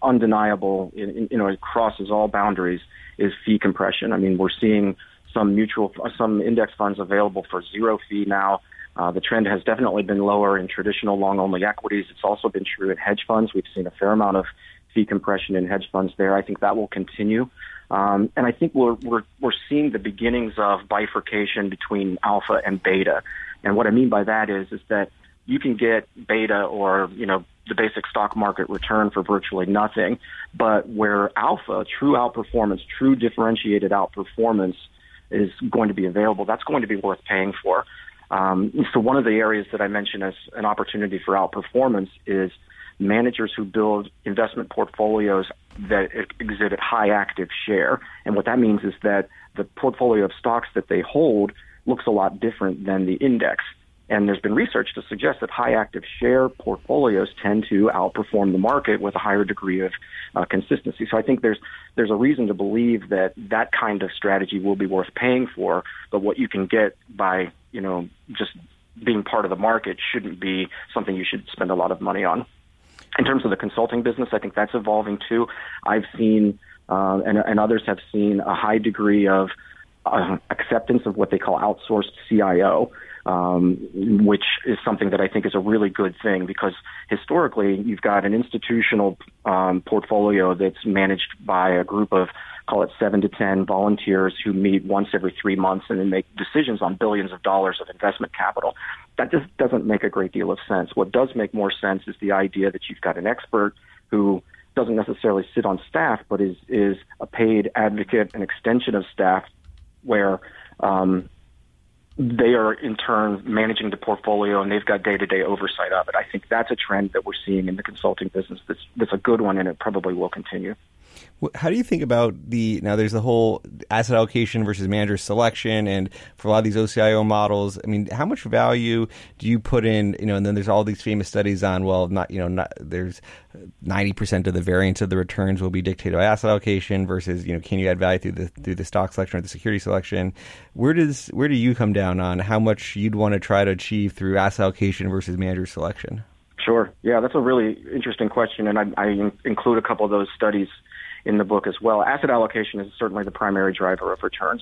undeniable, in, in, you know, it crosses all boundaries, is fee compression. I mean, we're seeing some mutual, some index funds available for zero fee now. Uh, the trend has definitely been lower in traditional long-only equities. It's also been true in hedge funds. We've seen a fair amount of fee compression in hedge funds there. I think that will continue. Um, and I think we're, we're, we're seeing the beginnings of bifurcation between alpha and beta. And what I mean by that is, is that you can get beta or, you know, the basic stock market return for virtually nothing. But where alpha, true outperformance, true differentiated outperformance is going to be available, that's going to be worth paying for. Um, so one of the areas that I mentioned as an opportunity for outperformance is managers who build investment portfolios that exhibit high active share. And what that means is that the portfolio of stocks that they hold looks a lot different than the index. And there's been research to suggest that high active share portfolios tend to outperform the market with a higher degree of uh, consistency. So I think there's there's a reason to believe that that kind of strategy will be worth paying for. But what you can get by, you know, just being part of the market shouldn't be something you should spend a lot of money on. In terms of the consulting business, I think that's evolving too. I've seen, uh, and, and others have seen, a high degree of uh, acceptance of what they call outsourced C I O, um, which is something that I think is a really good thing, because historically you've got an institutional um, portfolio that's managed by a group of, call it seven to ten volunteers who meet once every three months and then make decisions on billions of dollars of investment capital. That just doesn't make a great deal of sense. What does make more sense is the idea that you've got an expert who doesn't necessarily sit on staff, but is, is a paid advocate, an extension of staff, where um, they are in turn managing the portfolio and they've got day-to-day oversight of it. I think that's a trend that we're seeing in the consulting business that's, that's a good one, and it probably will continue. How do you think about the now there's the whole asset allocation versus manager selection, and for a lot of these O C I O models, I mean, how much value do you put in, you know, and then there's all these famous studies on, well, not, you know, not, there's ninety percent of the variance of the returns will be dictated by asset allocation versus, you know, can you add value through the through the stock selection or the security selection? Where does where do you come down on how much you'd want to try to achieve through asset allocation versus manager selection? Sure. Yeah, that's a really interesting question, and I, I include a couple of those studies in the book as well. Asset allocation is certainly the primary driver of returns.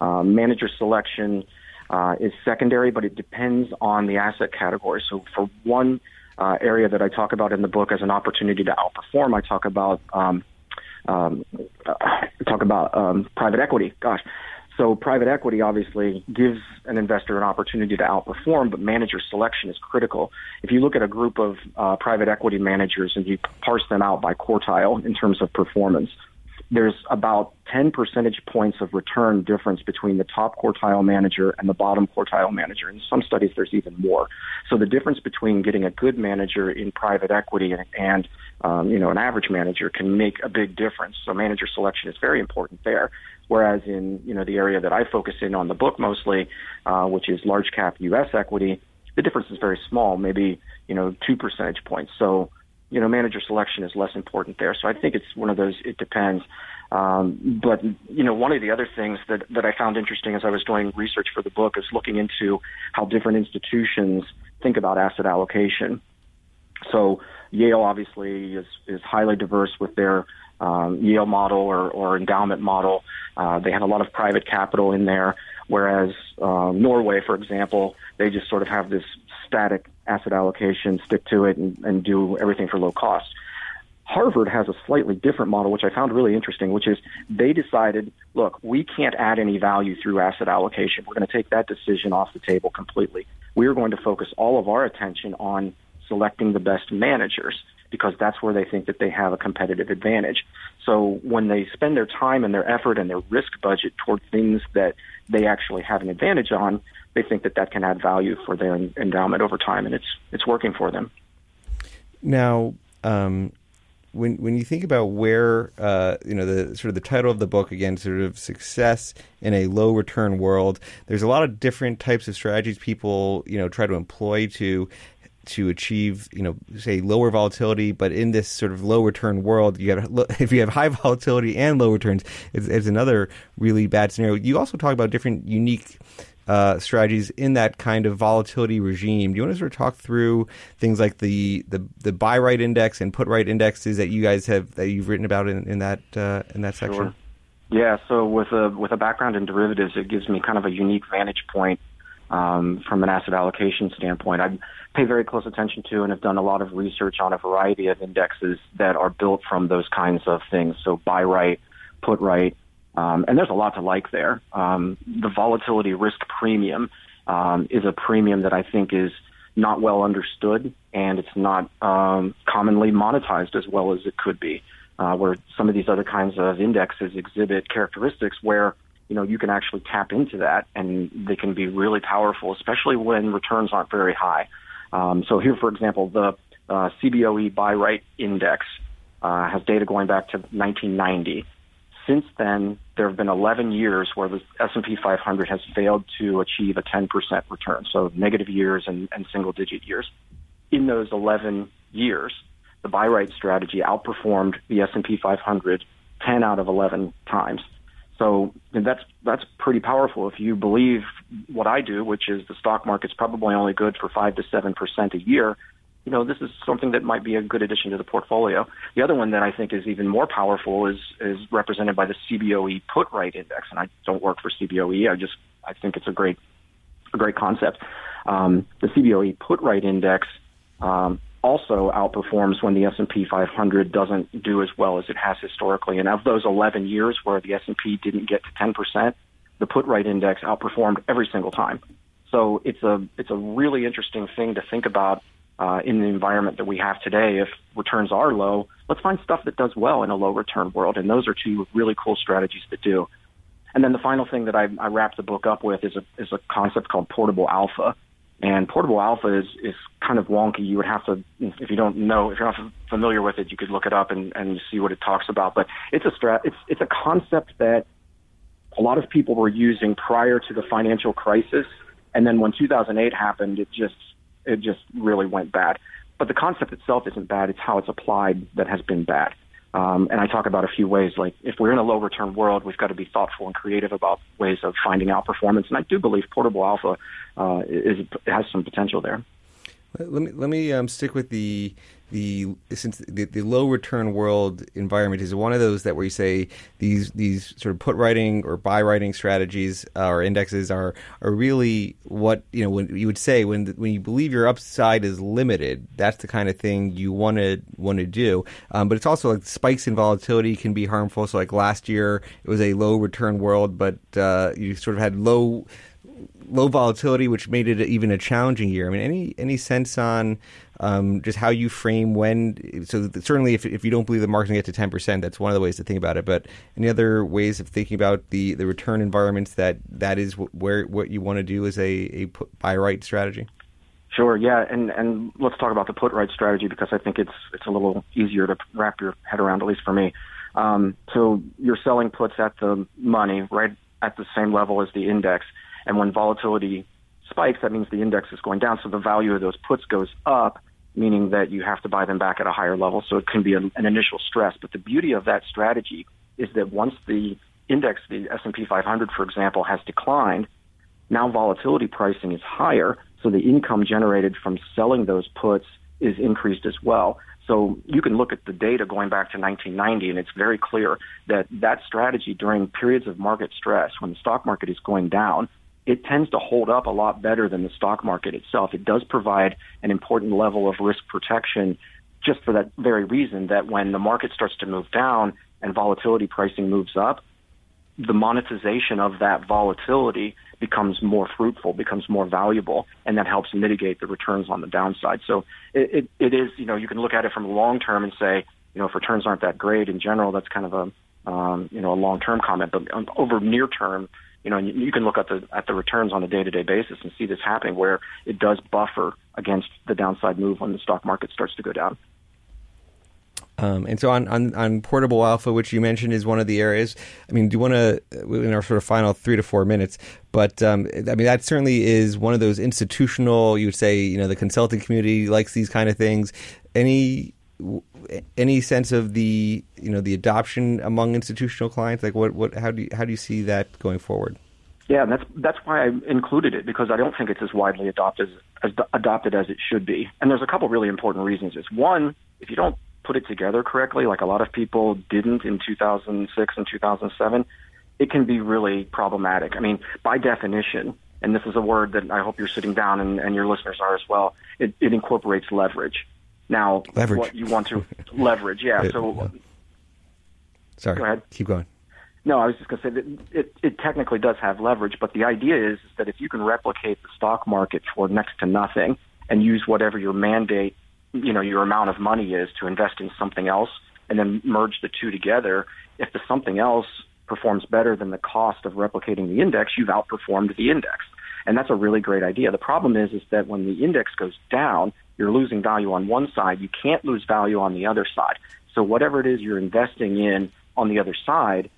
Uh, manager selection uh, is secondary, but it depends on the asset category. So for one uh, area that I talk about in the book as an opportunity to outperform, I talk about um, um, I talk about um, private equity. Gosh. So private equity obviously gives an investor an opportunity to outperform, but manager selection is critical. If you look at a group of uh, private equity managers and you parse them out by quartile in terms of performance, there's about ten percentage points of return difference between the top quartile manager and the bottom quartile manager. In some studies, there's even more. So the difference between getting a good manager in private equity and, and um, you know, an average manager can make a big difference. So manager selection is very important there. Whereas in, you know, the area that I focus in on the book mostly, uh, which is large cap U S equity, the difference is very small, maybe, you know, two percentage points. So, you know, manager selection is less important there. So I think it's one of those, it depends. Um, but, you know, one of the other things that, that I found interesting as I was doing research for the book is looking into how different institutions think about asset allocation. So Yale obviously is, is highly diverse with their Um, Yale model or, or endowment model. Uh, they have a lot of private capital in there, whereas uh, Norway, for example, they just sort of have this static asset allocation, stick to it, and, and do everything for low cost. Harvard has a slightly different model, which I found really interesting, which is they decided, look, we can't add any value through asset allocation. We're going to take that decision off the table completely. We are going to focus all of our attention on selecting the best managers, because that's where they think that they have a competitive advantage. So when they spend their time and their effort and their risk budget toward things that they actually have an advantage on, they think that that can add value for their endowment over time, and it's it's working for them. Now, um, when when you think about where uh, you know the sort of the title of the book again, sort of success in a low return world, there's a lot of different types of strategies people you know try to employ to to achieve you know say lower volatility. But in this sort of low return world, you got if you have high volatility and low returns, it's, it's another really bad scenario. You also talk about different unique Uh, strategies in that kind of volatility regime. Do you want to sort of talk through things like the the, the buy right index and put right indexes that you guys have that you've written about in, in that uh, in that section? Sure. Yeah. So with a with a background in derivatives, it gives me kind of a unique vantage point um, from an asset allocation standpoint. I pay very close attention to and have done a lot of research on a variety of indexes that are built from those kinds of things. So buy right, put right. Um, and there's a lot to like there. Um, the volatility risk premium um, is a premium that I think is not well understood, and it's not um, commonly monetized as well as it could be, uh, where some of these other kinds of indexes exhibit characteristics where, you know, you can actually tap into that, and they can be really powerful, especially when returns aren't very high. Um, so here, for example, the uh, C B O E Buy Right Index uh, has data going back to nineteen ninety. Since then, there have been eleven years where the S and P five hundred has failed to achieve a ten percent return, so negative years and, and single-digit years. In those eleven years, the buy right strategy outperformed the S and P five hundred ten out of eleven times. So that's that's pretty powerful. If you believe what I do, which is the stock market's probably only good for five to seven percent a year, you know, this is something that might be a good addition to the portfolio. The other one that I think is even more powerful is is represented by the C B O E Put Right Index. And I don't work for C B O E. I just I think it's a great a great concept. Um, the C B O E Put Right Index um, also outperforms when the S and P five hundred doesn't do as well as it has historically. And of those eleven years where the S and P didn't get to ten percent, the Put Right Index outperformed every single time. So it's a it's a really interesting thing to think about. Uh, in the environment that we have today, if returns are low, let's find stuff that does well in a low return world. And those are two really cool strategies that do. And then the final thing that I, I wrap the book up with is a, is a concept called portable alpha. And portable alpha is, is kind of wonky. You would have to, if you don't know, if you're not familiar with it, you could look it up and, and see what it talks about. But it's a strat, it's, it's a concept that a lot of people were using prior to the financial crisis. And then when two thousand eight happened, it just, It just really went bad. But the concept itself isn't bad. It's how it's applied that has been bad. Um, and I talk about a few ways, like if we're in a low-return world, we've got to be thoughtful and creative about ways of finding out performance. And I do believe portable alpha uh, is, has some potential there. Let me let me um, stick with the the since the, the low return world environment is one of those that where you say these these sort of put writing or buy writing strategies uh, or indexes are are really what you know when you would say when when you believe your upside is limited, that's the kind of thing you want to want to do. Um, but it's also like spikes in volatility can be harmful. So like last year it was a low return world, but uh, you sort of had low. Low volatility, which made it even a challenging year. I mean, any any sense on um, just how you frame when? So certainly, if if you don't believe the market's going to get to ten percent, that's one of the ways to think about it. But any other ways of thinking about the, the return environments that that is wh- where what you want to do as a, a put, buy right strategy? Sure, yeah, and and let's talk about the put right strategy because I think it's it's a little easier to wrap your head around, at least for me. Um, so you're selling puts at the money, right at the same level as the index. And when volatility spikes, that means the index is going down. So the value of those puts goes up, meaning that you have to buy them back at a higher level. So it can be an initial stress. But the beauty of that strategy is that once the index, the S and P five hundred, for example, has declined, now volatility pricing is higher. So the income generated from selling those puts is increased as well. So you can look at the data going back to nineteen ninety, and it's very clear that that strategy during periods of market stress, when the stock market is going down, it tends to hold up a lot better than the stock market itself. It does provide an important level of risk protection just for that very reason that when the market starts to move down and volatility pricing moves up, the monetization of that volatility becomes more fruitful, becomes more valuable, and that helps mitigate the returns on the downside. So it, it, it is, you know, you can look at it from long term and say, you know, if returns aren't that great in general, that's kind of a, um, you know, a long-term comment. But over near term, you know, and you can look at the at the returns on a day-to-day basis and see this happening where it does buffer against the downside move when the stock market starts to go down. Um, and so on, on, on portable alpha, which you mentioned is one of the areas. I mean, do you want to, in our sort of final three to four minutes, but um, I mean, that certainly is one of those institutional, you would say, you know, the consulting community likes these kind of things. Any any sense of the, you know, the adoption among institutional clients? Like what, what, how do you, how do you see that going forward? Yeah, and that's that's why I included it, because I don't think it's as widely adopted as, as adopted as it should be. And there's a couple really important reasons. It's one, if you don't put it together correctly, like a lot of people didn't in two thousand six and two thousand seven, it can be really problematic. I mean, by definition, and this is a word that I hope you're sitting down and, and your listeners are as well, it, it incorporates leverage. Now, leverage. What you want to leverage, yeah. It, so, no. Sorry, go ahead. Keep going. No, I was just going to say that it, it technically does have leverage, but the idea is that if you can replicate the stock market for next to nothing and use whatever your mandate, you know, your amount of money is to invest in something else and then merge the two together, if the something else performs better than the cost of replicating the index, you've outperformed the index. And that's a really great idea. The problem is, is that when the index goes down, you're losing value on one side. You can't lose value on the other side. So whatever it is you're investing in on the other side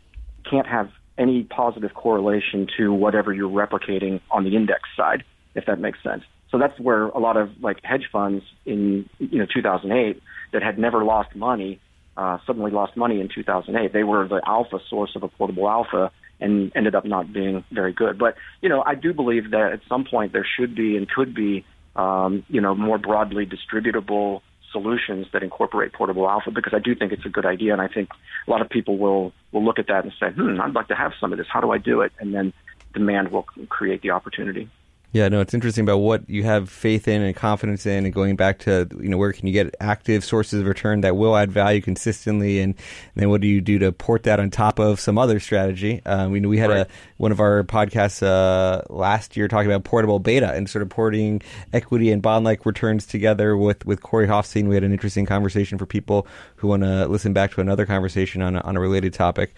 can't have any positive correlation to whatever you're replicating on the index side, if that makes sense. So that's where a lot of like hedge funds in, you know, two thousand eight that had never lost money uh, suddenly lost money in two thousand eight. They were the alpha source of a portable alpha and ended up not being very good. But, you know, I do believe that at some point there should be and could be, um, you know, more broadly distributable solutions that incorporate portable alpha, because I do think it's a good idea. And I think a lot of people will, will look at that and say, hmm, I'd like to have some of this. How do I do it? And then demand will create the opportunity. Yeah, no, it's interesting about what you have faith in and confidence in, and going back to, you know, where can you get active sources of return that will add value consistently, and, and then what do you do to port that on top of some other strategy? Uh, we we had right. a one of our podcasts uh, last year talking about portable beta and sort of porting equity and bond-like returns together with, with Corey Hofstein. We had an interesting conversation for people who want to listen back to another conversation on a, on a related topic.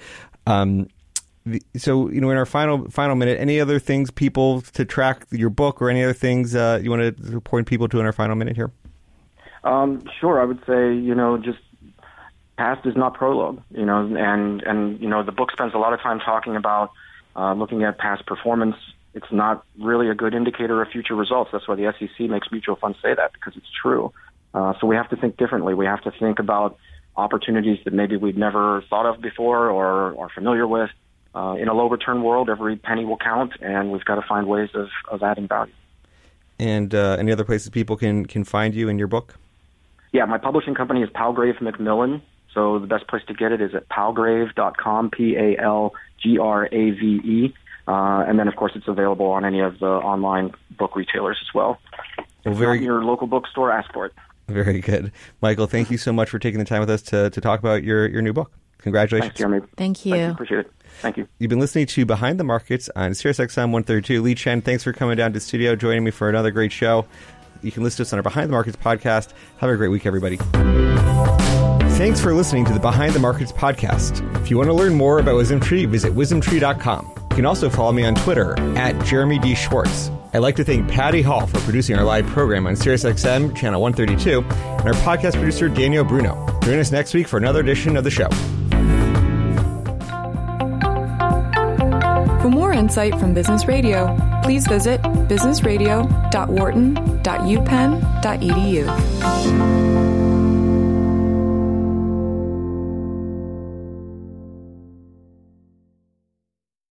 Um, So, you know, in our final final minute, any other things people to track your book, or any other things uh, you want to point people to in our final minute here? Um, sure. I would say, you know, just past is not prologue, you know, and, and you know, the book spends a lot of time talking about uh, looking at past performance. It's not really a good indicator of future results. That's why the S E C makes mutual funds say that, because it's true. Uh, so we have to think differently. We have to think about opportunities that maybe we've never thought of before or are familiar with. Uh, in a low-return world, every penny will count, and we've got to find ways of, of adding value. And uh, any other places people can, can find you in your book? Yeah, my publishing company is Palgrave Macmillan, so the best place to get it is at palgrave dot com, P A L G R A V E. Uh, and then, of course, it's available on any of the online book retailers as well. Well, very... If not your local bookstore, ask for it. Very good. Michael, thank you so much for taking the time with us to, to talk about your, your new book. Congratulations. Thanks, Jeremy. Thank you. Thank you. Appreciate it. Thank you. You've been listening to Behind the Markets on SiriusXM one thirty-two. Li Chen, thanks for coming down to the studio, joining me for another great show. You can listen to us on our Behind the Markets podcast. Have a great week, everybody. Thanks for listening to the Behind the Markets podcast. If you want to learn more about WisdomTree, visit wisdom tree dot com. You can also follow me on Twitter at Jeremy D. Schwartz. I'd like to thank Patty Hall for producing our live program on SiriusXM Channel one thirty-two, and our podcast producer, Daniel Bruno. Join us next week for another edition of the show. For more insight from Business Radio, please visit business radio dot wharton dot u penn dot e d u.